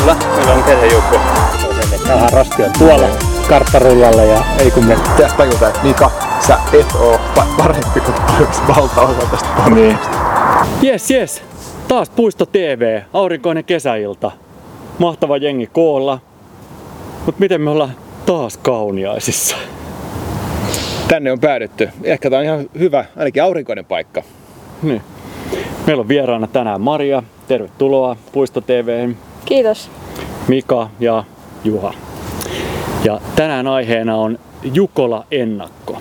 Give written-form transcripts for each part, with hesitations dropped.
Kyllä, meillä on perhejoukkue. Tähän rastia tuolla karttarullalla ja ei kun me... Pitäis tajuta, että Mika, sä et oo parempi kuin valtaosa tästä podcastista. Jes, jes! Taas Puisto TV, aurinkoinen kesäilta. Mahtava jengi koolla. Mut miten me ollaan taas Kauniaisissa? Tänne on päädytty. Ehkä tää on ihan hyvä, ainakin aurinkoinen paikka. Niin. Meillä on vieraana tänään Marja. Tervetuloa Puisto TV:hin. Kiitos. Mika ja Juha. Ja tänään aiheena on Jukola-ennakko.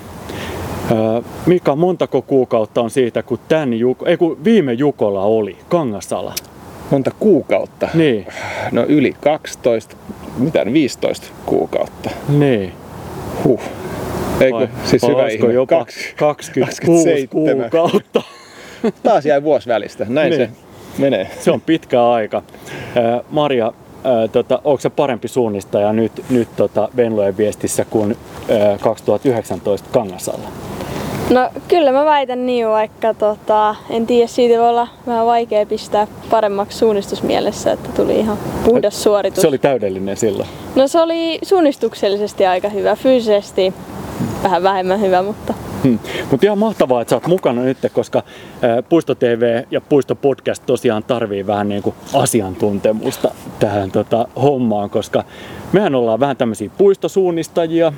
Mika, montako kuukautta on siitä, kun viime Jukola oli, Kangasala? Monta kuukautta? Niin. No yli 12, 15 kuukautta. Niin. Huh. Eiku, siis hyvä ihme. Jopa 26 kuukautta. Taas jäi vuosi välistä, näin niin. Se menee. Se on pitkä aika. Marja, onko se parempi suunnistaja nyt Venlojen viestissä kuin 2019 Kangasalla? No kyllä mä väitän niin, vaikka en tiedä, siitä voi olla vähän vaikea pistää paremmaksi suunnistusmielessä, että tuli ihan puhdas suoritus. Se oli täydellinen silloin? No se oli suunnistuksellisesti aika hyvä, fyysisesti vähän vähemmän hyvä, mutta... Mutta ihan mahtavaa, että sä oot mukana nyt, koska Puisto TV ja Puisto Podcast tosiaan tarvii vähän niinku asiantuntemusta tähän hommaan, koska mehän ollaan vähän tämmöisiä puistosuunnistajia,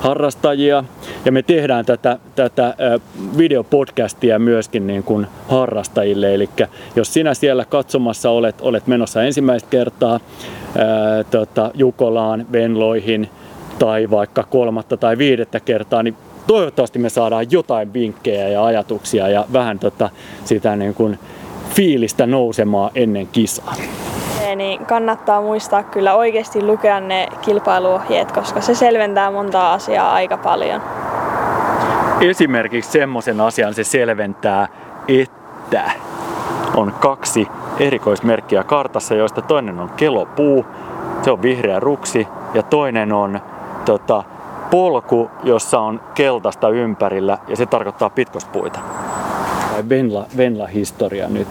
harrastajia ja me tehdään tätä videopodcastia myöskin niin kuin harrastajille. Eli jos sinä siellä katsomassa olet menossa ensimmäistä kertaa Jukolaan, Venloihin tai vaikka 3. tai 5. kertaa, niin toivottavasti me saadaan jotain vinkkejä ja ajatuksia ja vähän sitä niin kuin fiilistä nousemaan ennen kisaa. Niin kannattaa muistaa kyllä oikeasti lukea ne kilpailuohjeet, koska se selventää montaa asiaa aika paljon. Esimerkiksi semmoisen asian se selventää, että on 2 erikoismerkkiä kartassa, joista toinen on kelopuu, se on vihreä ruksi ja toinen on polku, jossa on keltaista ympärillä ja se tarkoittaa pitkospuita. Venla-historia nyt.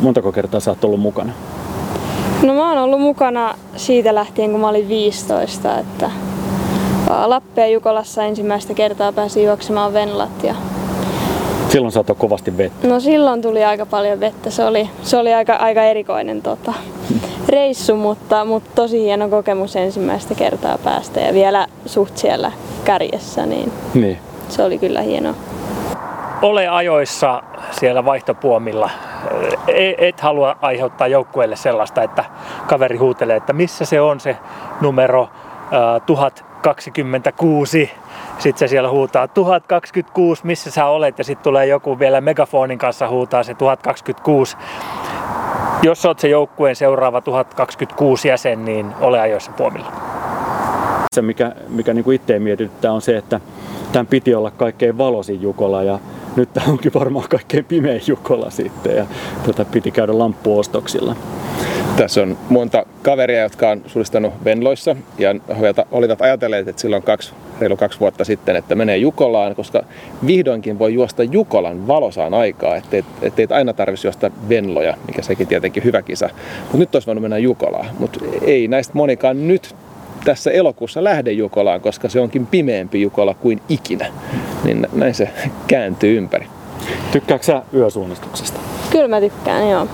Montako kertaa sä oot ollut mukana? No mä oon ollut mukana siitä lähtien, kun mä olin 15, että Lappia Jukolassa ensimmäistä kertaa pääsin juoksemaan Venlat. Ja... Silloin saatoi kovasti vettä. No silloin tuli aika paljon vettä, se oli aika erikoinen reissu, mutta tosi hieno kokemus ensimmäistä kertaa päästä ja vielä suht siellä kärjessä, niin. Se oli kyllä hienoa. Ole ajoissa siellä vaihtopuomilla. Et halua aiheuttaa joukkueelle sellaista, että kaveri huutelee, että missä se on se numero 1026. Sitten se siellä huutaa 1026, missä sä olet, ja sitten tulee joku vielä megafonin kanssa huutaa se 1026. Jos olet se joukkueen seuraava 1026 jäsen, niin ole ajoissa puomilla. Se mikä niinku itse mietityttää on se, että tämän piti olla kaikkein valoisin Jukola ja nyt tämä onkin varmaan kaikkein pimeä Jukola sitten ja tätä piti käydä lamppuostoksilla. Tässä on monta kaveria, jotka on sulistanut Venloissa ja olivat ajatelleet, että silloin reilu 2 vuotta sitten, että menee Jukolaan, koska vihdoinkin voi juosta Jukolan valosaan aikaa, ettei aina tarvitsisi juosta Venloja, mikä sekin tietenkin hyvä kisa. Mutta nyt olisi voinut mennä Jukolaan, mutta ei näistä monikaan nyt tässä elokuussa lähde Jukolaan, koska se onkin pimeämpi Jukola kuin ikinä. Niin näin se kääntyy ympäri. Tykkäätkö sä yösuunnistuksesta? Kyllä mä tykkään, joo.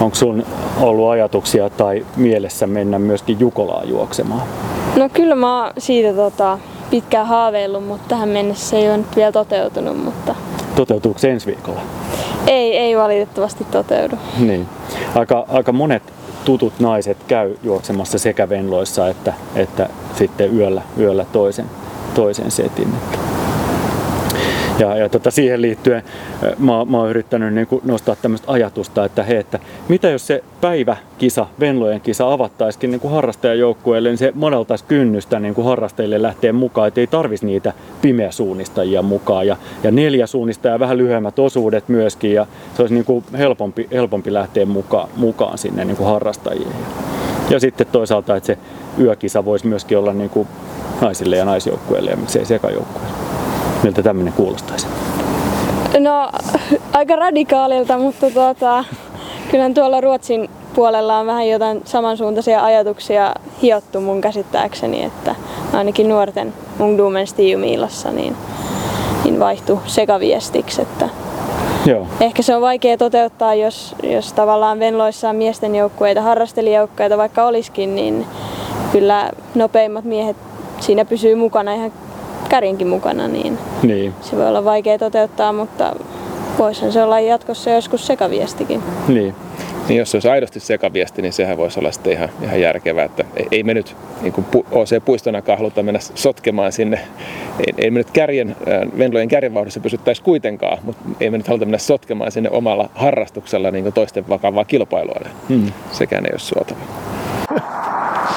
Onko sun ollut ajatuksia tai mielessä mennä myöskin Jukolaan juoksemaan? No kyllä mä oon siitä pitkään haaveillut, mutta tähän mennessä ei ole nyt vielä toteutunut. Mutta... Toteutuuko se ensi viikolla? Ei valitettavasti toteudu. Niin. Aika monet tutut naiset käy juoksemassa sekä Venloissa että sitten yöllä toisen setin. Ja siihen liittyen mä oon yrittänyt niinku nostaa tämmöistä ajatusta, että mitä jos se päiväkisa, Venlojen kisa avattaisikin niinku harrastajajoukkueelle, niin se madaltaisi kynnystä niinku harrastajille lähteä mukaan, ettei tarvitsisi niitä pimeäsuunnistajia mukaan. Ja 4 suunnistajaa, vähän lyhyemmät osuudet myöskin, ja se olisi niinku helpompi lähteä mukaan sinne niinku harrastajille. Ja sitten toisaalta, että se yökisa voisi myöskin olla niinku naisille ja naisjoukkueille ja miksei sekajoukkueelle. Miltä tämmöinen kuulostaisi? No aika radikaalilta, mutta kyllähän tuolla Ruotsin puolella on vähän jotain samansuuntaisia ajatuksia hiottu mun käsittääkseni, että ainakin nuorten ungdomen stiumiilassa niin vaihtui sekaviestiksi. Että joo. Ehkä se on vaikea toteuttaa, jos tavallaan Venloissa on miesten joukkueita, harrastelijoukkueita vaikka olisikin, niin kyllä nopeimmat miehet siinä pysyy mukana, ihan kärjenkin mukana, niin se voi olla vaikea toteuttaa, mutta voisihan se olla jatkossa joskus sekaviestikin. Niin jos se olisi aidosti sekaviesti, niin sehän voisi olla sitten ihan järkevää, että ei me nyt niin puistonakaan haluta mennä sotkemaan sinne, ei me nyt Venlojen kärjenvauhdissa pysyttäisi kuitenkaan, mutta ei me nyt haluta mennä sotkemaan sinne omalla harrastuksella niin toisten vakavaa kilpailua. Sekään ei ole suotavaa.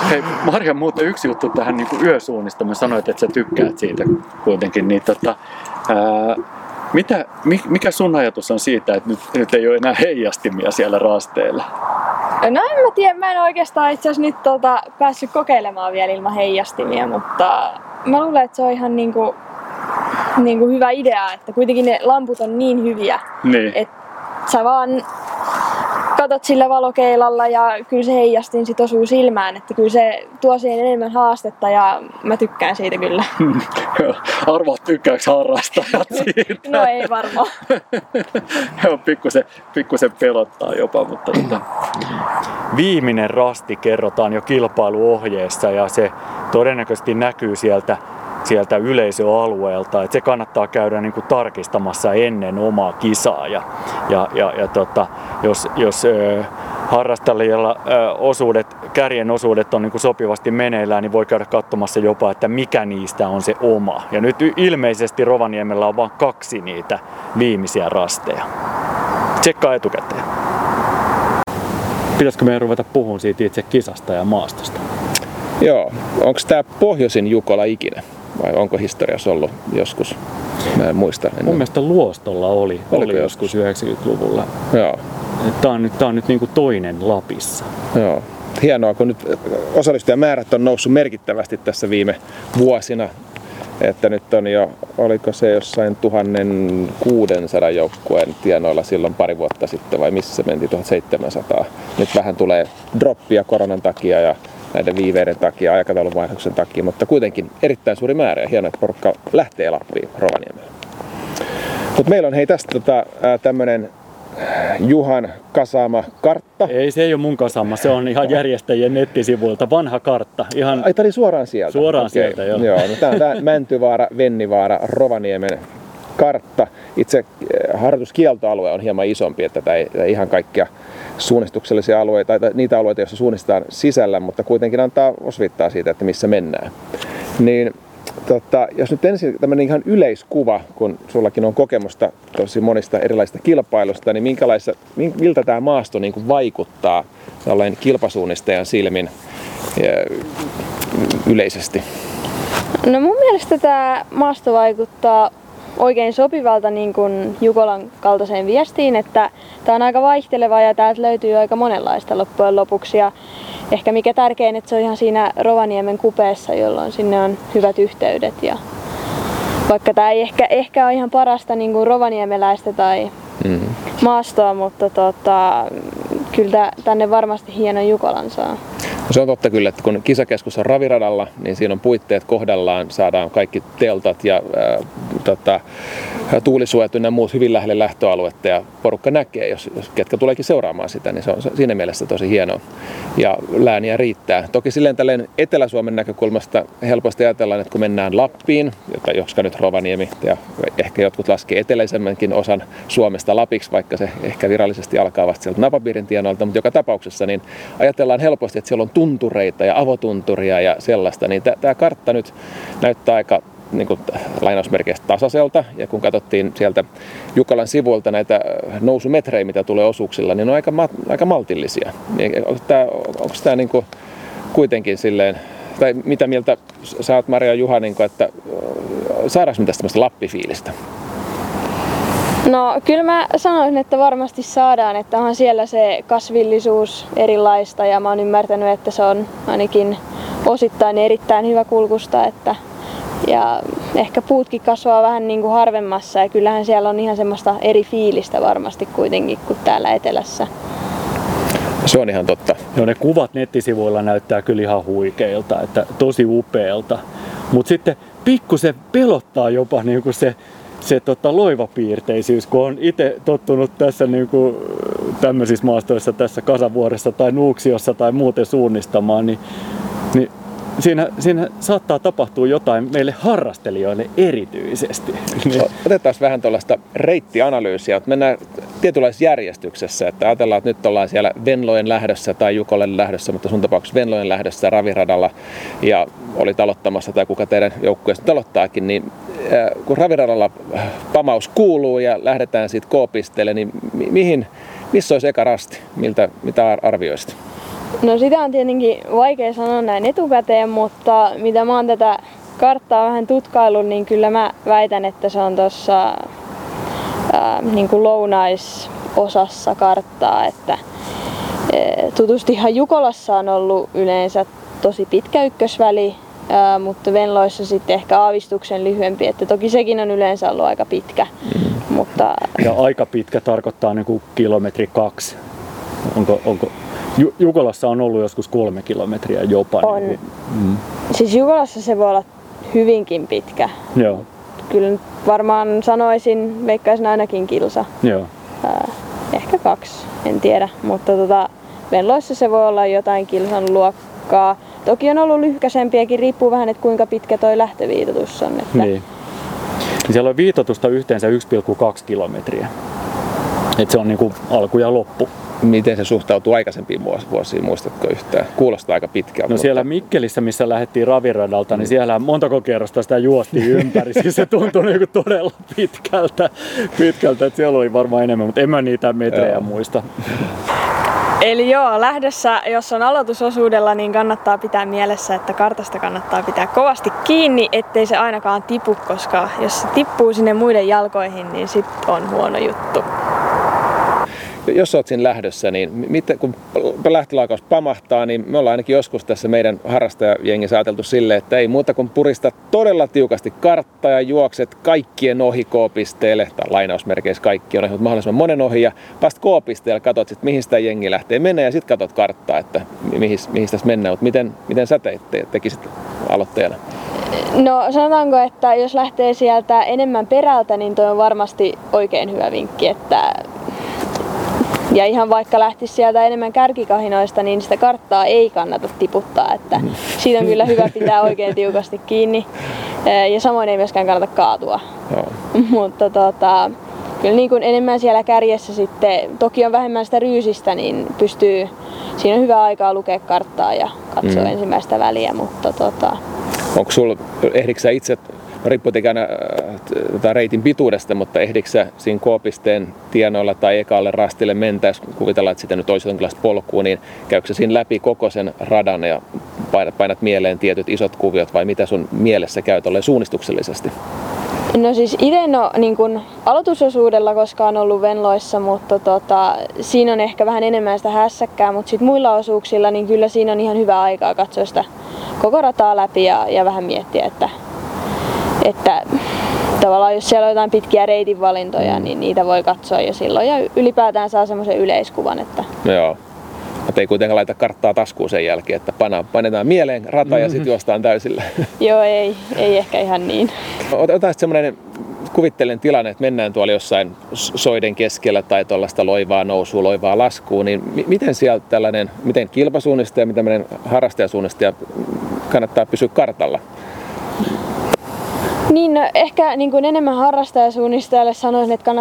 Hei Marja, muuten yksi juttu tähän niin yösuunnista. Mä sanoit, että sä tykkäät siitä kuitenkin. Niin, mikä sun ajatus on siitä, että nyt ei ole enää heijastimia siellä rasteilla? No en mä tiedä, mä en oikeastaan itse asiassa nyt päässyt kokeilemaan vielä ilman heijastimia, mutta mä luulen, että se on ihan niin kuin hyvä idea, että kuitenkin ne lamput on niin hyviä, että sä vaan katot sillä valokeilalla ja kyllä se heijastin sit osuu silmään, että kyllä se tuo siihen enemmän haastetta ja mä tykkään siitä kyllä. Arvaat tykkääks harrastajat siitä? No ei varmaan. Pikkusen pelottaa jopa, mutta viimeinen rasti kerrotaan jo kilpailuohjeessa ja se todennäköisesti näkyy sieltä yleisöalueelta, että se kannattaa käydä niin kuin tarkistamassa ennen omaa kisaa ja jos harrastajilla kärjen osuudet on niin kuin sopivasti meneillään, niin voi käydä katsomassa jopa, että mikä niistä on se oma. Ja nyt ilmeisesti Rovaniemellä on vain 2 niitä viimeisiä rasteja. Tsekkaa etukäteen. Pitäisikö meidän ruveta puhumaan siitä itse kisasta ja maastosta? Joo. Onko tämä pohjoisin Jukola ikinä? Vai onko historiassa ollut joskus? Mä en muista. Mun mielestä Luostolla oli joskus 90-luvulla. Joo. Tää on nyt niinku toinen Lapissa. Joo. Hienoa, kun nyt osallistujamäärät on noussut merkittävästi tässä viime vuosina. Että nyt on jo, oliko se jossain 1600 joukkueen tienoilla silloin pari vuotta sitten vai missä se menti 1700. Nyt vähän tulee droppia koronan takia ja näiden viiveiden takia, aikataulunvaihdoksen takia, mutta kuitenkin erittäin suuri määrä ja hieno, että porukka lähtee Lappiin Rovaniemelle. Mutta meillä on hei tästä tämmönen Juhan kasaama kartta. Ei, se ei ole mun kasaama, se on ihan järjestäjien nettisivuilta, vanha kartta. Ihan. Ai, tää oli suoraan sieltä? Suoraan sieltä, joo. No, tää on tää Mäntyvaara, Vennivaara, Rovaniemen kartta. Itse harjoituskieltoalue on hieman isompi, että tää ei ihan kaikkia suunnistuksellisia alueita, tai niitä alueita, joissa suunnistetaan sisällä, mutta kuitenkin antaa osvittaa siitä, että missä mennään. Niin, jos nyt ensin tämmöinen ihan yleiskuva, kun sullakin on kokemusta tosi monista erilaisista kilpailusta, niin miltä tämä maasto niin kuin vaikuttaa tällainen kilpasuunnistajan silmin yleisesti? No mun mielestä tämä maasto vaikuttaa oikein sopivalta niin kuin Jukolan kaltaiseen viestiin, että tämä on aika vaihteleva ja täältä löytyy aika monenlaista loppujen lopuksi. Ja ehkä mikä tärkein, että se on ihan siinä Rovaniemen kupeessa, jolloin sinne on hyvät yhteydet. Ja vaikka tämä ei ehkä ole ihan parasta niin kuin rovaniemeläistä tai maastoa, mutta kyllä tänne varmasti hieno Jukolan saa. No se on totta kyllä, että kun kisakeskus on raviradalla, niin siinä on puitteet kohdallaan, saadaan kaikki teltat ja tuulisuojat ja muut hyvin lähelle lähtöaluetta ja porukka näkee, jos ketkä tuleekin seuraamaan sitä, niin se on siinä mielessä tosi hienoa ja lääniä riittää. Toki silleen tälleen Etelä-Suomen näkökulmasta helposti ajatellaan, että kun mennään Lappiin, jotka nyt Rovaniemi ja ehkä jotkut laskee eteläisemmänkin osan Suomesta Lapiksi, vaikka se ehkä virallisesti alkaa vasta sieltä napapiirin tienoilta, mutta joka tapauksessa niin ajatellaan helposti, että siellä on tuntureita ja avotunturia ja sellaista, niin tämä kartta nyt näyttää aika niin kuin lainausmerkeistä tasaiselta, ja kun katsottiin sieltä Jukolan sivuilta näitä nousumetrejä, mitä tulee osuuksilla, niin ne on aika maltillisia. Onko tämä niin kuin kuitenkin silleen, tai mitä mieltä sä oot Marja ja Juha, niin kuin, että saadaanko me tästä tämmöistä Lappi-fiilistä? No kyllä mä sanoisin, että varmasti saadaan, että onhan siellä se kasvillisuus erilaista ja mä oon ymmärtänyt, että se on ainakin osittain erittäin hyvä kulkusta, että ja ehkä puutkin kasvaa vähän niin kuin harvemmassa ja kyllähän siellä on ihan semmoista eri fiilistä varmasti kuitenkin kuin täällä etelässä. Se on ihan totta. No, ne kuvat nettisivuilla näyttää kyllä ihan huikeilta, että tosi upealta. Mut sitten pikkusen pelottaa jopa niinku se loivapiirteisyys, kun on itse tottunut tässä niinku tämmöisissä maastoissa, tässä Kasavuoressa tai Nuuksiossa tai muuten suunnistamaan, niin siinä saattaa tapahtua jotain meille harrastelijoille erityisesti. Otetaan vähän tuollaista reittianalyysiä, että mennään tietynlaisessa järjestyksessä. Että ajatellaan, että nyt ollaan siellä Venlojen lähdössä tai Jukolen lähdössä, mutta sun tapauksessa Venlojen lähdössä raviradalla ja olit aloittamassa tai kuka teidän joukkueesta aloittaakin, niin kun raviradalla pamaus kuuluu ja lähdetään siitä K-pisteelle, niin missä olisi eka rasti? Mitä arvioisit? No, sitä on tietenkin vaikea sanoa näin etukäteen, mutta mitä mä oon tätä karttaa vähän tutkaillut, niin kyllä mä väitän, että se on tuossa niin kuin lounaisosassa karttaa. Että, tutustihan Jukolassa on ollut yleensä tosi pitkä ykkösväli, mutta Venloissa sitten ehkä aavistuksen lyhyempi, että toki sekin on yleensä ollut aika pitkä. Mutta... Ja aika pitkä tarkoittaa niin kuin 2 kilometriä. Onko... Jukolassa on ollut joskus 3 kilometriä jopa. On. Niin. Mm. Siis Jukolassa se voi olla hyvinkin pitkä. Joo. Kyllä nyt varmaan sanoisin, veikkaisin ainakin kilsa. Joo. Ehkä 2, en tiedä. Mutta Venloissa se voi olla jotain kilsan luokkaa. Toki on ollut lyhkäsempiäkin, riippuu vähän, että kuinka pitkä toi lähtöviitotus on. Että... Niin. Siellä on viitotusta yhteensä 1,2 kilometriä. Et se on niinku alku ja loppu. Miten se suhtautuu aikaisempiin vuosiin, muistatko yhtään? Kuulostaa aika pitkältä. No, siellä Mikkelissä, missä lähdettiin raviradalta, niin siellä montako kerrosta sitä juostiin ympäri. Siis se tuntui niinku todella pitkältä, että siellä oli varmaan enemmän, mutta en mä niitä metrejä muista. Eli joo, lähdössä, jos on aloitusosuudella, niin kannattaa pitää mielessä, että kartasta kannattaa pitää kovasti kiinni, ettei se ainakaan tipu, koska jos se tippuu sinne muiden jalkoihin, niin sit on huono juttu. Jos olet siinä lähdössä, niin kun lähtölaukaus pamahtaa, niin me ollaan ainakin joskus tässä meidän harrastajajengissä ajateltu silleen, että ei muuta kuin puristaa todella tiukasti karttaa ja juokset kaikkien ohi K-pisteelle, tai lainausmerkeissä kaikkien ohi, mutta mahdollisimman monen ohi, ja vasta K-pisteelle katsot sitten, mihin sitä jengi lähtee mennä, ja sitten katsot karttaa, että mihin tässä mennään, mutta miten sä tekisit aloittajana? No, sanotaanko, että jos lähtee sieltä enemmän perältä, niin toi on varmasti oikein hyvä vinkki, että... Ja ihan vaikka lähtisi sieltä enemmän kärkikahinoista, niin sitä karttaa ei kannata tiputtaa, että siitä on kyllä hyvä pitää oikein tiukasti kiinni. Ja samoin ei myöskään kannata kaatua. No. Mutta kyllä niin kuin enemmän siellä kärjessä sitten, toki on vähemmän sitä ryysistä, niin pystyy, siinä on hyvä aikaa lukea karttaa ja katsoa ensimmäistä väliä. Mutta Onko sulla, ehditkö sä itse? Riippuu reitin pituudesta, mutta ehdikö sä siinä K-pisteen tienoilla tai ekalle rastille mentäessä, kuvitellaan, että sitä nyt olisi jonkinlaista polkua, niin käykö sä siinä läpi koko sen radan ja painat mieleen tietyt isot kuviot, vai mitä sun mielessä käy tolleen suunnistuksellisesti? No siis itse en ole niin kun aloitusosuudella koskaan ollut Venloissa, mutta siinä on ehkä vähän enemmän sitä hässäkkää, mutta sit muilla osuuksilla niin kyllä siinä on ihan hyvä aikaa katsoa sitä koko rataa läpi ja vähän miettiä, että tavallaan jos siellä on jotain pitkiä reitinvalintoja, niin niitä voi katsoa jo silloin ja ylipäätään saa semmoisen yleiskuvan, että... No joo, mutta ei kuitenkaan laita karttaa taskuun sen jälkeen, että painetaan mieleen rata ja sitten juostaan täysillä. Joo, ei ehkä ihan niin. Otetaan sitten semmoinen kuvittelen tilanne, että mennään tuolla jossain soiden keskellä tai tuollaista loivaa nousua, loivaa laskua, niin miten siellä tällainen, miten kilpasuunnistaja, miten tämmöinen harrastajasuunnistaja kannattaa pysyä kartalla? Niin, no, ehkä niin kuin enemmän harrastajasuunnistajalle sanoisin, että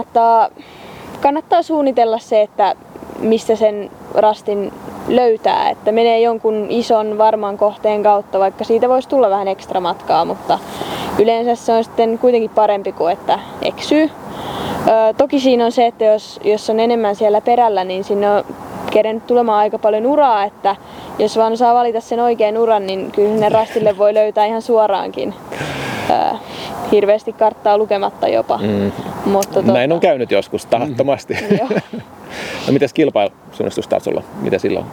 kannattaa suunnitella se, että mistä sen rastin löytää. Että menee jonkun ison varman kohteen kautta, vaikka siitä voisi tulla vähän ekstra matkaa, mutta yleensä se on sitten kuitenkin parempi kuin että eksyy. Toki siinä on se, että jos on enemmän siellä perällä, niin sinne on kerennyt tulemaan aika paljon uraa, että jos vaan saa valita sen oikean uran, niin kyllä sinne rastille voi löytää ihan suoraankin. Hirveästi karttaa lukematta jopa. Mutta näin on käynyt joskus tahattomasti. No, mitäs kilpailusuunnistustasolla? Mitä silloin?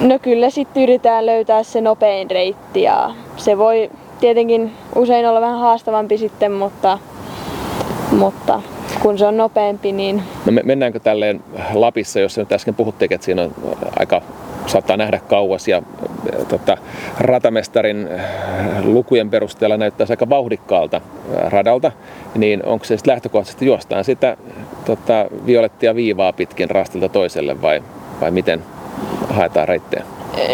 No kyllä sitten yritetään löytää se nopein reitti ja se voi tietenkin usein olla vähän haastavampi sitten, mutta kun se on nopeampi, niin... No mennäänkö tälleen Lapissa, jos nyt äsken puhuttiin, että siinä on aika... Saattaa nähdä kauas ja ratamestarin lukujen perusteella näyttäisi aika vauhdikkaalta radalta, niin onko se sitten lähtökohtaisesti juostaan sitä violettia viivaa pitkin rastilta toiselle vai miten haetaan reittejä?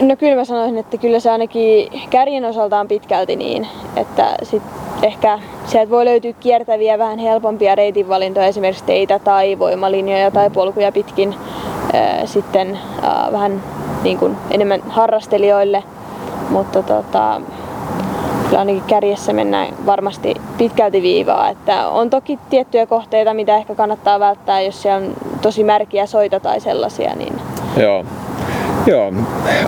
No kyllä mä sanoisin, että kyllä se ainakin kärjen osaltaan pitkälti niin, että sit ehkä sieltä voi löytyä kiertäviä vähän helpompia reitinvalintoja, esimerkiksi teitä tai voimalinjoja tai polkuja pitkin sitten vähän niin kuin enemmän harrastelijoille, mutta kyllä ainakin kärjessä mennään varmasti pitkälti viivaa. Että on toki tiettyjä kohteita, mitä ehkä kannattaa välttää, jos siellä on tosi märkiä soita tai sellaisia. Niin... Joo,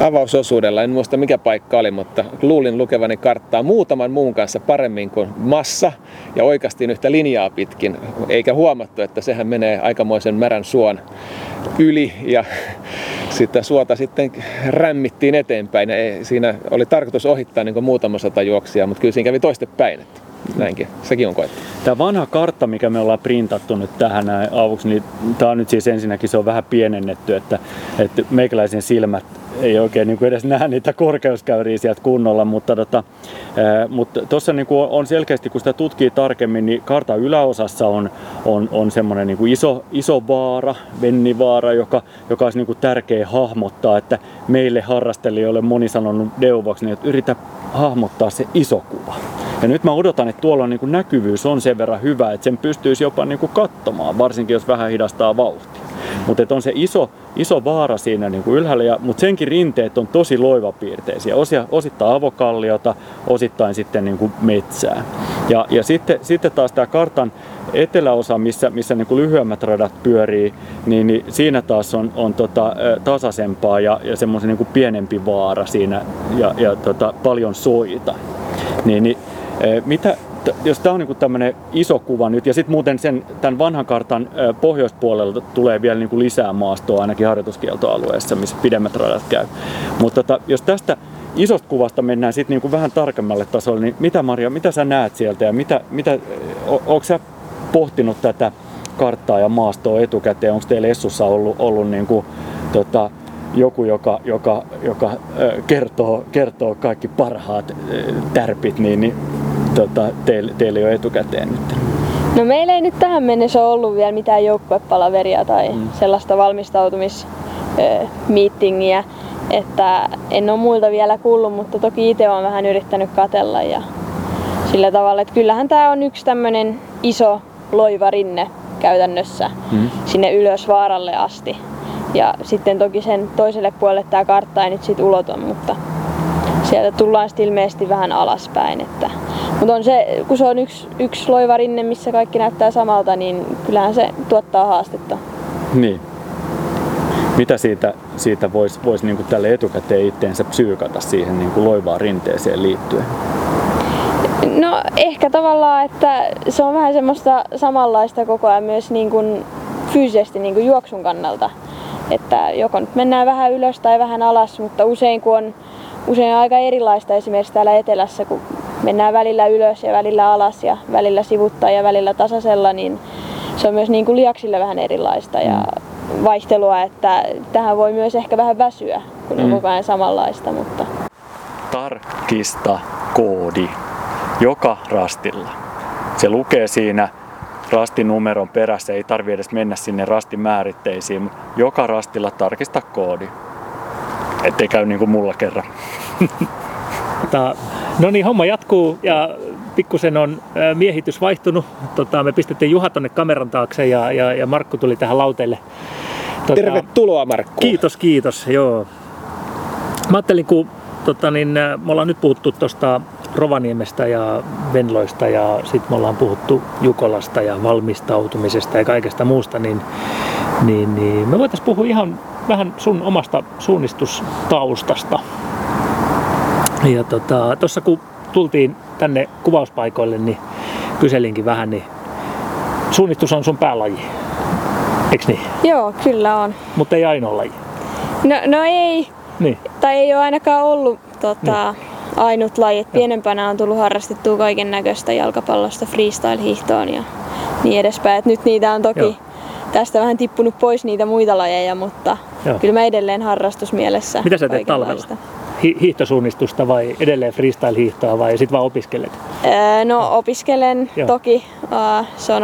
avausosuudella, en muista mikä paikka oli, mutta luulin lukevani karttaa muutaman muun kanssa paremmin kuin massa ja oikastiin yhtä linjaa pitkin, eikä huomattu, että sehän menee aikamoisen märän suon yli ja sitä suota sitten rämmittiin eteenpäin. Siinä oli tarkoitus ohittaa niin kuin muutama sata juoksijaa, mutta kyllä siinä kävi toistepäin. Näinkin, sekin on koettu. Tämä vanha kartta, mikä me ollaan printattu nyt tähän avuksi, niin tämä on nyt siis ensinnäkin se on vähän pienennetty, että meikäläisen silmät ei oikein niin kuin edes näe niitä korkeuskäyriä sieltä kunnolla, mutta tuossa niin kuin on selkeästi, kun sitä tutkii tarkemmin, niin kartan yläosassa on semmoinen niin kuin iso vaara, Vennivaara, joka olisi niin kuin tärkeä hahmottaa, että meille harrastelijoille moni sanonut neuvoksi, niin että yritä hahmottaa se iso kuva. Ja nyt mä odotan, että tuolla niin kuin näkyvyys on sen verran hyvä, että sen pystyisi jopa niin kuin katsomaan, varsinkin jos vähän hidastaa vauhtia. Mutta on se iso vaara siinä niin kuin ylhäällä, mutta senkin rinteet on tosi loivapiirteisiä, osittain avokalliota, osittain sitten niin kuin metsää. Ja sitten taas tämä kartan eteläosa, missä niin kuin lyhyemmät radat pyörii, niin siinä taas on tasaisempaa ja semmoisen niin kuin pienempi vaara siinä ja paljon soita. Niin, jos tämä on niinku tämmöinen iso kuva nyt, ja sitten muuten tämän vanhan kartan pohjoispuolelta tulee vielä niinku lisää maastoa ainakin harjoituskieltoalueessa, missä pidemmät radat käy. Mutta jos tästä isosta kuvasta mennään sitten niinku vähän tarkemmalle tasolle, niin mitä Marja, mitä sä näet sieltä ja ootko sä pohtinut tätä karttaa ja maastoa etukäteen? Onko teillä Essussa ollut niinku, joku, joka kertoo kaikki parhaat tärpit, niin teillä ei ole etukäteen nyt? No meillä ei nyt tähän mennessä ole ollut vielä mitään joukkuepalaveria tai sellaista valmistautumismiittingiä, että en ole muilta vielä kuullut, mutta toki itse olen vähän yrittänyt katsella ja sillä tavalla, että kyllähän tämä on yksi tämmöinen iso loivarinne käytännössä sinne ylös vaaralle asti. Ja sitten toki sen toiselle puolelle tämä kartta ei nyt sit ulotu, mutta sieltä tullaan sitten ilmeisesti vähän alaspäin. Että. Mut on se, kun se on yksi loiva rinne, missä kaikki näyttää samalta, niin kyllähän se tuottaa haastetta. Niin. Mitä siitä vois niinku tälle etukäteen itteensä psyykata siihen niinku loivaan rinteeseen liittyen? No ehkä tavallaan, että se on vähän semmoista samanlaista koko ajan myös niinku fyysisesti niinku juoksun kannalta. Että joko nyt mennään vähän ylös tai vähän alas, mutta usein on aika erilaista esimerkiksi täällä etelässä, kun mennään välillä ylös ja välillä alas ja välillä sivuttaa ja välillä tasaisella, niin se on myös niin kuin liaksilla vähän erilaista ja vaihtelua, että tähän voi myös ehkä vähän väsyä, kun on koko ajan samanlaista. Mutta. Tarkista koodi joka rastilla. Se lukee siinä rastinumeron perässä, ei tarvitse edes mennä sinne rastimääritteisiin, mutta joka rastilla tarkista koodi. Ettei käy niin kuin mulla kerran. No niin, homma jatkuu ja pikkusen on miehitys vaihtunut. Me pistettiin Juha tonne kameran taakse ja Markku tuli tähän lauteille. Tervetuloa Markku. Kiitos. Joo. Mä ajattelin, kun me ollaan nyt puhuttu tuosta Rovaniemestä ja Venloista ja sitten me ollaan puhuttu Jukolasta ja valmistautumisesta ja kaikesta muusta, niin me voitaisiin puhua ihan vähän sun omasta suunnistustaustasta. Ja tuossa kun tultiin tänne kuvauspaikoille, niin kyselinkin vähän, niin suunnistus on sun päälaji, eiks niin? Joo, kyllä on. Mutta ei ainoa laji. No ei, niin. Tai ei ole ainakaan ollut niin. Ainut laji. Pienempänä on tullut harrastettua kaiken näköistä jalkapallosta freestyle-hiihtoon ja niin edespäin. Et nyt niitä on toki tästä vähän tippunut pois niitä muita lajeja, mutta kyllä mä edelleen harrastusmielessä. Mitä sä teet talvella? Hiihtosuunnistusta vai edelleen freestyle-hiihtoa vai sit vaan opiskelet? No opiskelen toki. Se on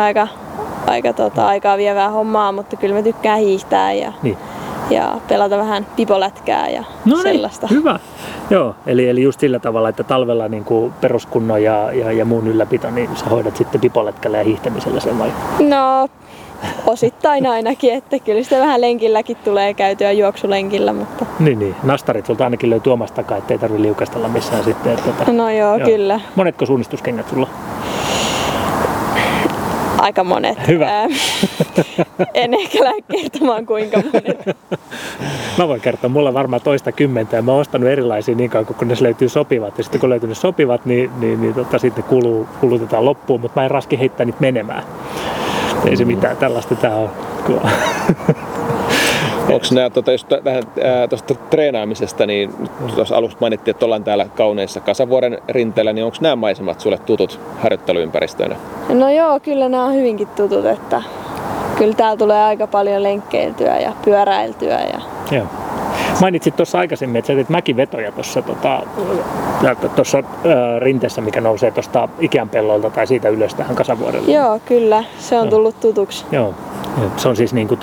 aikaa vievää hommaa, mutta kyllä mä tykkään hiihtää ja pelata vähän pipolätkää ja sellaista. Hyvä. Joo, eli just sillä tavalla, että talvella niin kuin peruskunnon ja muun ylläpito, niin sä hoidat sitten pipolätkällä ja hiihtämisellä sen vai? No osittain ainakin, että kyllä sitä vähän lenkilläkin tulee käytyä juoksulenkillä, mutta... Niin, nastarit sulta ainakin löytyy omasta takaa, ettei tarvitse liukastella missään sitten. Että... No joo, kyllä. Monetko suunnistuskengät sulla? Aika monet. Hyvä. En ehkä lähde kertomaan kuinka monet. Mä voin kertoa, mulla on varmaan toista kymmentä ja mä oon ostanut erilaisia niin kauan, kun ne löytyy sopivat. Ja sitten kun löytyy ne sopivat, niin sitten kulutetaan loppuun, mutta mä en raski heittää niitä menemään. Ei se mitään, tällaista tää on. Onks nää, jos vähän tuosta treenaamisesta, niin tuossa aluksi mainittiin, että ollaan täällä kauneissa Kasavuoren rinteellä, niin onko nämä maisemat sulle tutut harjoitteluympäristönä? No joo, kyllä nämä on hyvinkin tutut, että kyllä täällä tulee aika paljon lenkkeiltyä ja pyöräiltyä. Joo. Mainitsit tuossa aikaisemmin, että sä teet mäkivetoja tuossa rinteessä, mikä nousee tuosta Ikean pellolta tai siitä ylös tähän Kasavuorelle. Joo, kyllä. Se on tullut tutuksi. Joo. Se on siis niinku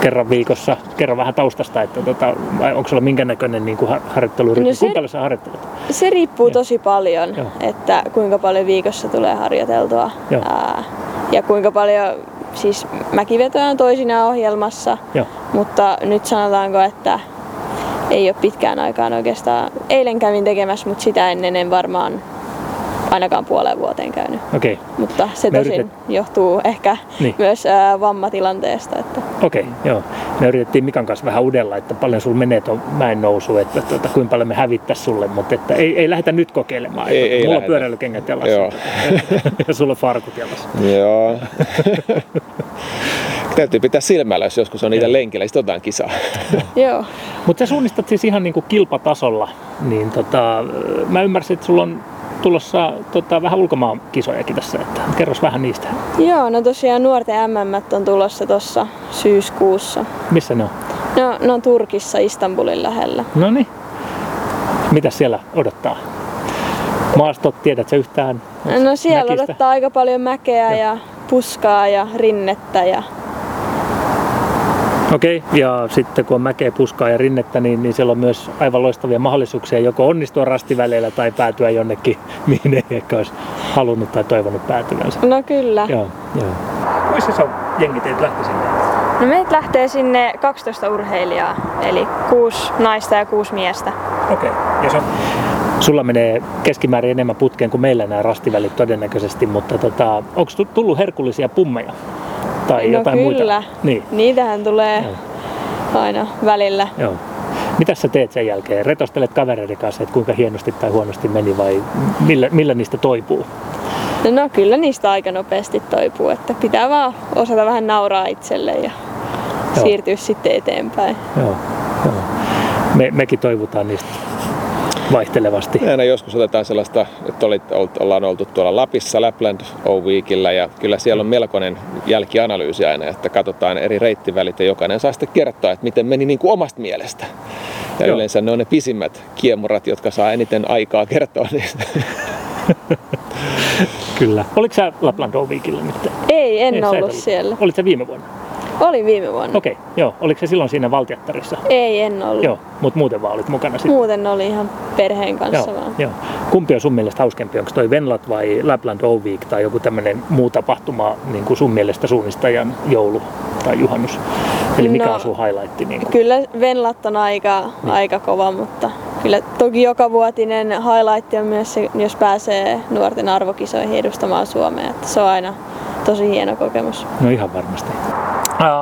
kerran viikossa, kerran vähän taustasta, että onko sulla minkä näköinen niinku harjoittelurytmi? No kuinka paljon sä harjoittelet? Se riippuu tosi paljon, että kuinka paljon viikossa tulee harjoiteltua ja kuinka paljon. Siis mäkivetoja on toisinaan ohjelmassa, mutta nyt sanotaanko, että ei ole pitkään aikaan oikeastaan. Eilen kävin tekemässä, mutta sitä ennen en varmaan ainakaan puoleen vuoteen käynyt. Okay. Mutta se johtuu ehkä myös vammatilanteesta. Että... Okei. Me yritettiin Mikan kanssa vähän udella, että paljon sulla menee tuon mäen nousu, että kuinka paljon me hävittäisiin sulle, mutta että ei lähdetä nyt kokeilemaan. Ei mulla on pyöräilykengät jalassa ja sulla on farkut jalassa. Joo. Täytyy pitää silmällä, jos joskus on niitä lenkillä, sitten otetaan kisaa. Joo. Mutta sä suunnistat siis ihan niinku kilpatasolla. Niin mä ymmärsin, että sulla on tulossa vähän ulkomaan kisojakin tässä, että kerros vähän niistä. Joo, no tosiaan nuorten MM-t on tulossa tuossa syyskuussa. Missä ne on? Ne on Turkissa, Istanbulin lähellä. Noniin. Mitäs siellä odottaa? Maastot, tiedätkö yhtään? No siellä mäkistä? Odottaa aika paljon mäkeä ja puskaa ja rinnettä ja... Okei, ja sitten kun on mäkeä, puskaa ja rinnettä, niin siellä on myös aivan loistavia mahdollisuuksia joko onnistua rastiväleillä tai päätyä jonnekin, mihin ei ehkä olisi halunnut tai toivonut päätyvänsä. No kyllä. Joo. Kuinka se on jengi teitä lähtee sinne? No meitä lähtee sinne 12 urheilijaa, eli 6 naista ja 6 miestä. Okei, ja se on... Sulla menee keskimäärin enemmän putkeen kuin meillä nämä rastivälit todennäköisesti, mutta onko tullut herkullisia pummeja? Tai no jotain kyllä, muita. Niin. Niitähän tulee aina välillä. Joo. Mitäs sä teet sen jälkeen? Retostelet kavereiden kanssa, että kuinka hienosti tai huonosti meni vai millä niistä toipuu? No kyllä niistä aika nopeasti toipuu, että pitää vaan osata vähän nauraa itselle ja siirtyä sitten eteenpäin. Joo. Mekin toivutaan niistä vaihtelevasti. Aina joskus otetaan sellaista, että ollaan oltu tuolla Lapissa Lapland O-Weekillä ja kyllä siellä on melkoinen jälkianalyysi aina, että katsotaan eri reittivälit ja jokainen saa sitten kertoa, että miten meni niin kuin omasta mielestä. Ja yleensä ne on ne pisimmät kiemurat, jotka saa eniten aikaa kertoa niistä. Kyllä. Oliko sä Lapland O-Weekillä nyt? Ei, en ollut siellä. Olit sä viime vuonna? Olin viime vuonna. Okei, joo. Oliko se silloin siinä valtiattarissa? Ei, en ollut. Joo, mutta muuten vaan olit mukana sitten. Muuten oli ihan perheen kanssa vaan. Joo. Kumpi on sun mielestä hauskempi? Onko toi Venlat vai Lapland O-Week tai joku tämmöinen muu tapahtuma niin kuin sun mielestä suunnistajan joulu tai juhannus? Eli mikä on sun highlightti? Niin kyllä Venlat on aika kova, mutta kyllä toki jokavuotinen highlightti on myös se, jos pääsee nuorten arvokisoihin edustamaan Suomea. Että se on aina tosi hieno kokemus. No ihan varmasti.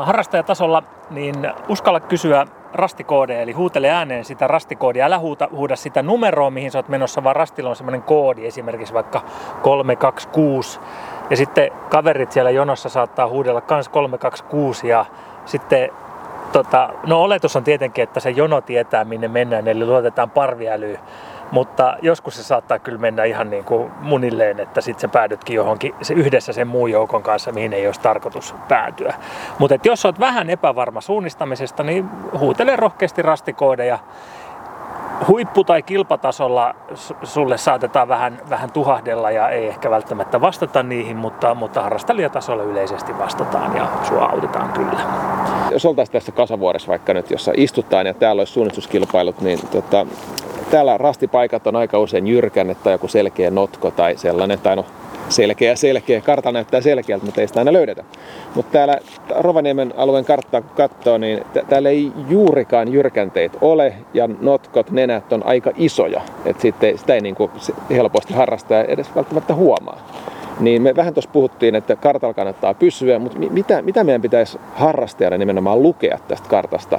Harrastajatasolla niin uskalla kysyä rastikoodeja, eli huutele ääneen sitä rastikoodia. Älä huuda sitä numeroa, mihin sä oot menossa, vaan rastilla on semmoinen koodi, esimerkiksi vaikka 326. Ja sitten kaverit siellä jonossa saattaa huudella kans 326 ja sitten No oletus on tietenkin, että se jono tietää minne mennään, eli luotetaan parviälyyn. Mutta joskus se saattaa kyllä mennä ihan niin kuin munilleen, että sitten sä päädytkin johonkin se yhdessä sen muun joukon kanssa, mihin ei olisi tarkoitus päätyä. Mutta jos olet vähän epävarma suunnistamisesta, niin huutele rohkeasti rastikoodeja. Huippu- tai kilpatasolla sulle saatetaan vähän tuhahdella ja ei ehkä välttämättä vastata niihin, mutta harrastelijatasolla yleisesti vastataan ja sua autetaan kyllä. Jos oltaisiin tässä Kasavuoressa vaikka nyt, jossa istutaan ja täällä olisi suunnistuskilpailut, niin täällä rastipaikat on aika usein jyrkänne tai joku selkeä notko tai sellainen, tai no selkeä, kartalla näyttää selkeältä, mutta ei sitä aina löydetä. Mutta täällä Rovaniemen alueen karttaa kun katsoo, niin täällä ei juurikaan jyrkänteitä ole ja notkot, nenät on aika isoja, että sitä ei niin kuin helposti harrastaa edes välttämättä huomaa. Niin me vähän tuossa puhuttiin, että kartalla kannattaa pysyä, mutta mitä meidän pitäisi harrastajana nimenomaan lukea tästä kartasta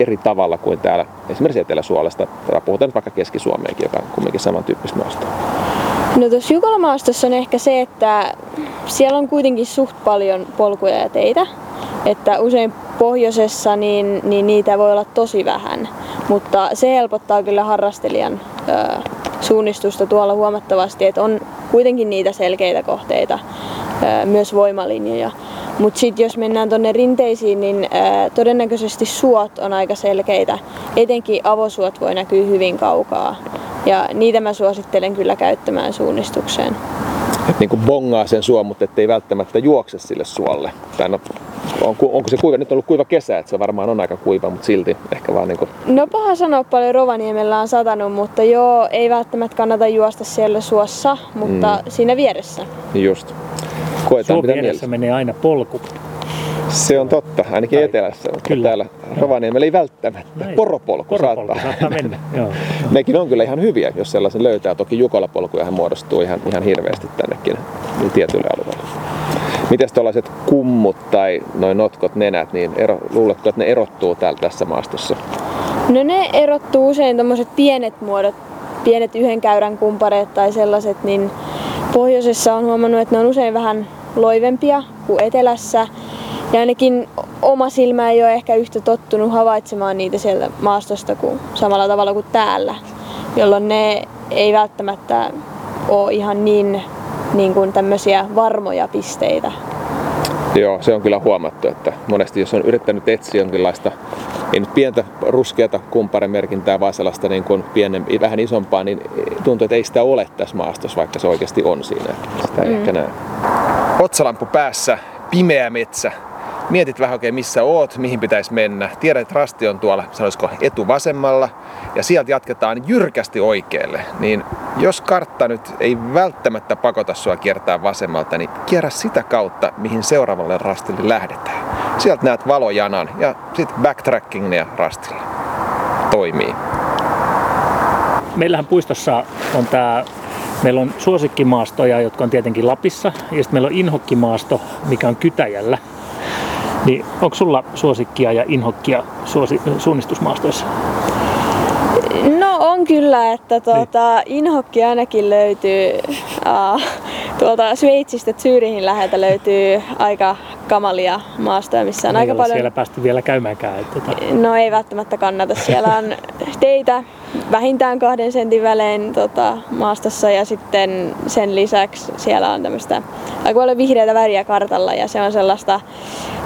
eri tavalla kuin täällä esimerkiksi Etelä-Suomesta, täällä puhutaan vaikka Keski-Suomeenkin, joka on kumminkin samantyyppistä maastoa? No tuossa Jukolamaastossa on ehkä se, että siellä on kuitenkin suht paljon polkuja ja teitä, että usein pohjoisessa niin niitä voi olla tosi vähän, mutta se helpottaa kyllä harrastelijan suunnistusta tuolla huomattavasti, että on kuitenkin niitä selkeitä kohteita, myös voimalinjoja. Mutta sitten jos mennään tuonne rinteisiin, niin todennäköisesti suot on aika selkeitä. Etenkin avosuot voi näkyä hyvin kaukaa. Ja niitä mä suosittelen kyllä käyttämään suunnistukseen. Et niinku bongaa sen suon, mutta ettei välttämättä juokse sille suolle. Onko se kuiva? Nyt on ollut kuiva kesä, että se varmaan on aika kuiva, mutta silti ehkä vaan niinku... No paha sanoa, paljon Rovaniemellä on satanut, mutta joo, ei välttämättä kannata juosta siellä suossa, mutta siinä vieressä. Just. Koetaan, mitä mielessä menee aina polku. Se on totta, ainakin etelässä, mutta kyllä. Täällä Rovaniemellä ei välttämättä. Poropolku saattaa mennä. Joo. Nekin on kyllä ihan hyviä, jos sellaisen löytää. Toki Jukola-polkujahan muodostuu ihan hirveästi tännekin tietylle alueelle. Mites tuollaiset kummut tai noi notkot, nenät, niin luuletko, että ne erottuu täällä tässä maastossa? No ne erottuu usein tommoset pienet muodot, pienet yhden käyrän kumpareet tai sellaiset, niin pohjoisessa on huomannut, että ne on usein vähän loivempia kuin etelässä. Ja ainakin oma silmä ei ole ehkä yhtä tottunut havaitsemaan niitä sieltä maastosta kuin samalla tavalla kuin täällä, jolloin ne ei välttämättä ole ihan niin kuin tämmöisiä varmoja pisteitä. Joo, se on kyllä huomattu, että monesti jos on yrittänyt etsiä jonkinlaista, ei nyt pientä ruskeata kumparemerkintää, vaan sellaista niin kuin vähän isompaa, niin tuntuu, että ei sitä ole tässä maastossa, vaikka se oikeasti on siinä. Sitä ei ehkä näe. Otsalampu päässä, pimeä metsä. Mietit vähän oikein missä oot, mihin pitäisi mennä. Tiedät, että rasti on tuolla, sanoisiko, etuvasemmalla ja sieltä jatketaan jyrkästi oikealle. Niin jos kartta nyt ei välttämättä pakota sua kiertää vasemmalta, niin kierrä sitä kautta, mihin seuraavalle rastille lähdetään. Sieltä näet valojanan ja sitten backtrackingia rastille. Toimii. Meillähän puistossa on meillä on suosikkimaastoja, jotka on tietenkin Lapissa, ja sitten meillä on inhokkimaasto, mikä on Kytäjällä. Niin onko sulla suosikkia ja inhokkia suunnistusmaastoissa? No on kyllä, että inhokki ainakin löytyy tuolta Sveitsistä Zürihin läheltä löytyy aika kamalia maastoja, missä on aika paljon... siellä päästy vielä käymäänkään. No ei välttämättä kannata. Siellä on teitä vähintään 2 sentin välein maastossa ja sitten sen lisäksi siellä on tämmöistä aika paljon vihreätä väriä kartalla ja se on sellaista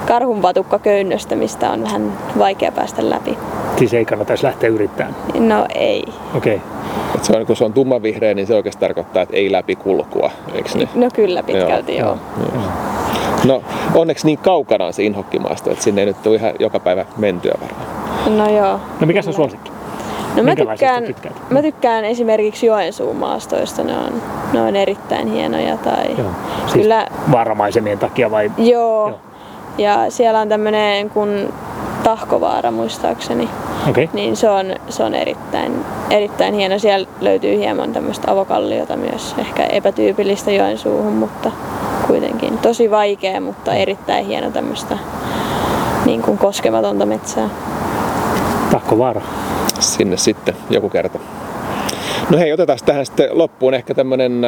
karhunpatukkaköynnöstä, mistä on vähän vaikea päästä läpi. Siis ei kannatais lähteä yrittämään? No ei. Okei. Okay. Kun se on tummanvihreä, niin se oikeasti tarkoittaa, että ei läpi kulkua, eikö niin? No kyllä pitkälti joo. No onneksi niin kaukana on se inhokkimaasto, että sinne ei nyt tule ihan joka päivä mentyä varmaan. No joo. No mikä se on suosikki? No mä tykkään esimerkiksi Joensuun maastoista, ne on erittäin hienoja. Tai joo. Siis kyllä... vaaramaisemien takia vai? Joo. Ja siellä on tämmönen kun Tahkovaara muistaakseni, okay. Niin se on erittäin hieno. Siellä löytyy hieman tämmöistä avokalliota myös, ehkä epätyypillistä Joensuuhun, mutta kuitenkin tosi vaikea, mutta erittäin hieno tämmöistä niin kuin koskematonta metsää. Tahkovaara. Sinne sitten joku kerta. No hei, otetaan tähän sitten loppuun ehkä tämmönen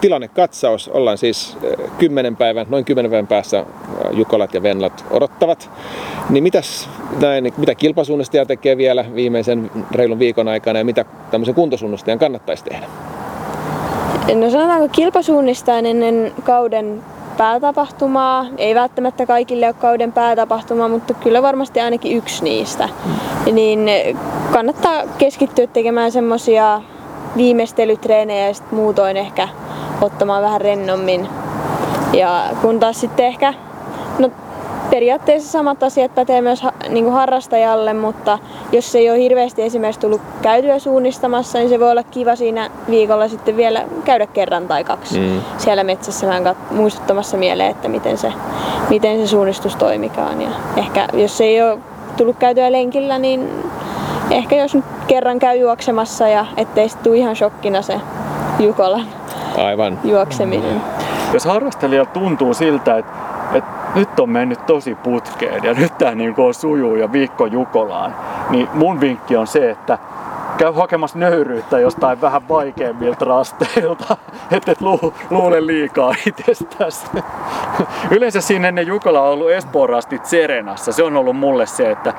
tilannekatsaus. Ollaan siis noin 10 päivän päässä Jukolat ja Venlat odottavat. Niin mitäs näin, mitä kilpasuunnistaja tekee vielä viimeisen reilun viikon aikana ja mitä tämmöisen kuntosuunnistajan kannattaisi tehdä? No sanotaanko kilpasuunnistajan ennen kauden päätapahtumaa. Ei välttämättä kaikille ole kauden päätapahtumaa, mutta kyllä varmasti ainakin yksi niistä. Niin kannattaa keskittyä tekemään semmoisia viimeistelytreenejä ja sitten muutoin ehkä ottamaan vähän rennommin. Ja kun taas sitten ehkä, no periaatteessa samat asiat pätee myös niin harrastajalle, mutta jos ei ole hirveästi esimerkiksi tullut käytyä suunnistamassa, niin se voi olla kiva siinä viikolla sitten vielä käydä kerran tai kaksi siellä metsässä vähän muistuttamassa mieleen, että miten se suunnistus toimikaan. Ja ehkä jos ei ole tullut käytyä lenkillä, niin ehkä jos nyt kerran käy juoksemassa ja ettei sitten tule ihan shokkina se Jukolan juokseminen. Jos harrastelijalla tuntuu siltä, että nyt on mennyt tosi putkeen ja nyt tää niin kuin sujuu ja viikko Jukolaan, niin mun vinkki on se, että käy hakemassa nöyryyttä jostain vähän vaikeammilta rasteilta, ettei luule liikaa itsestäsi. Yleensä siinä ennen Jukola on ollut Espoon rastit Serenassa. Se on ollut mulle se, että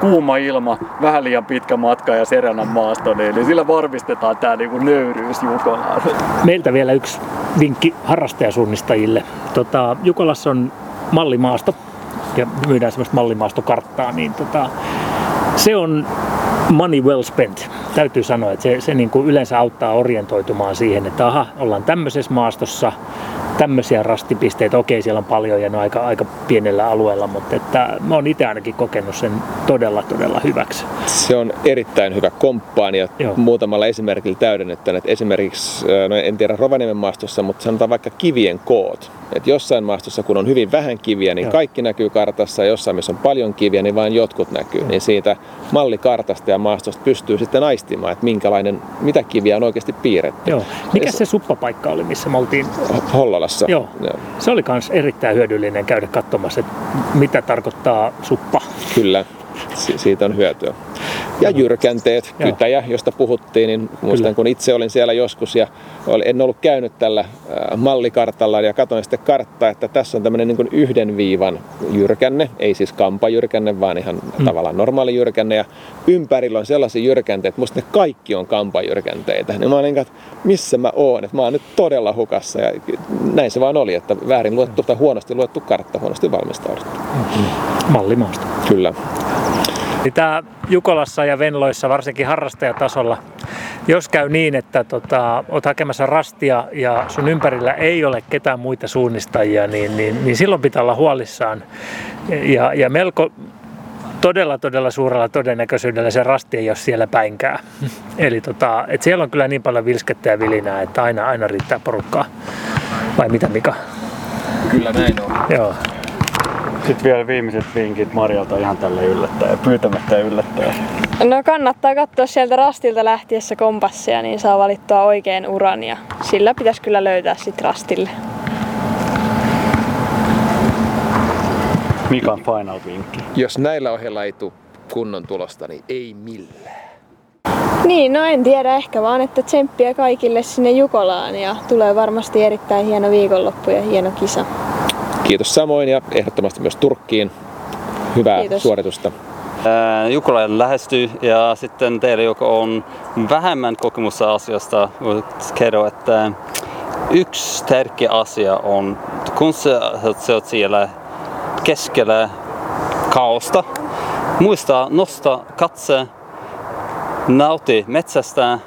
kuuma ilma, vähän liian pitkä matka ja Serenan maasto, niin sillä varmistetaan tää niin kuin nöyryys Jukolaan. Meiltä vielä yksi vinkki harrastajasuunnistajille. Jukolassa on mallimaasto ja myydään semmoista mallimaastokarttaa, niin se on money well spent. Täytyy sanoa, että se niin kuin yleensä auttaa orientoitumaan siihen, että aha, ollaan tämmöisessä maastossa, tämmöisiä rastipisteitä, okei siellä on paljon ja ne on aika pienellä alueella, mutta että mä oon itse ainakin kokenut sen todella hyväksi. Se on erittäin hyvä komppaan ja muutamalla esimerkillä täydennettynä, että esimerkiksi, no en tiedä Rovaniemen maastossa, mutta sanotaan vaikka kivien koot. Että jossain maastossa kun on hyvin vähän kiviä, niin kaikki näkyy kartassa ja jossain missä on paljon kiviä, niin vain jotkut näkyy. Niin siitä mallikartasta ja maastosta pystyy sitten aistimaan, että mitä kiviä on oikeasti piirretty. Joo. Mikä se suppapaikka oli, missä me oltiin? Hollolassa. Joo. Joo. Se oli myös erittäin hyödyllinen käydä katsomassa, että mitä tarkoittaa suppa. Kyllä. Siitä on hyötyä. Ja jyrkänteet, Kytäjä, josta puhuttiin, niin muistan kun itse olin siellä joskus ja en ollut käynyt tällä mallikartalla ja katsoin sitten karttaa, että tässä on tämmöinen niin kuin yhden viivan jyrkänne, ei siis kampajyrkänne, vaan ihan tavallaan normaali jyrkänne ja ympärillä on sellaisia jyrkänteitä, musta ne kaikki on kampajyrkänteitä. Niin mä olin, että missä mä oon, että mä oon nyt todella hukassa ja näin se vaan oli, että väärin luettu tai huonosti luettu kartta, huonosti valmistauduttu. Mallimaasta. Kyllä. Tää Jukolassa ja Venloissa, varsinkin harrastajatasolla, jos käy niin, että oot hakemassa rastia ja sun ympärillä ei ole ketään muita suunnistajia, niin silloin pitää olla huolissaan. Ja melko todella suurella todennäköisyydellä se rasti ei ole siellä päinkään. Eli et siellä on kyllä niin paljon vilskettä ja vilinää, että aina riittää porukkaa. Vai mitä, Mika? Kyllä näin on. Joo. Sitten vielä viimeiset vinkit Marjalta ihan tälle yllättäen, pyytämättä yllättäen. No kannattaa katsoa sieltä rastilta lähtiessä kompassia, niin saa valittua oikean uran ja sillä pitäisi kyllä löytää sit rastille. Mikan final vinkki. Jos näillä ohjeilla ei tule kunnon tulosta, niin ei millään. Niin, no en tiedä ehkä vaan, että tsemppiä kaikille sinne Jukolaan ja tulee varmasti erittäin hieno viikonloppu ja hieno kisa. Kiitos samoin ja ehdottomasti myös Turkkiin. Hyvää suoritusta. Jukola lähestyy ja sitten teille, joka on vähemmän kokemusta asiasta, voin kertoa, että yksi tärkeä asia on, kun se on siellä keskellä kaosta, muista nostaa katse, nauti metsästä.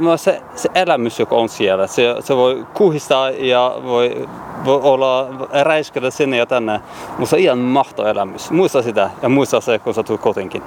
Myös se elämys, joka on siellä, se voi kuhistaa ja voi olla räiskällä sinne ja tänne, mutta ihan mahtava elämys. Muista sitä ja muista se, kun sä tulet kotiinkin.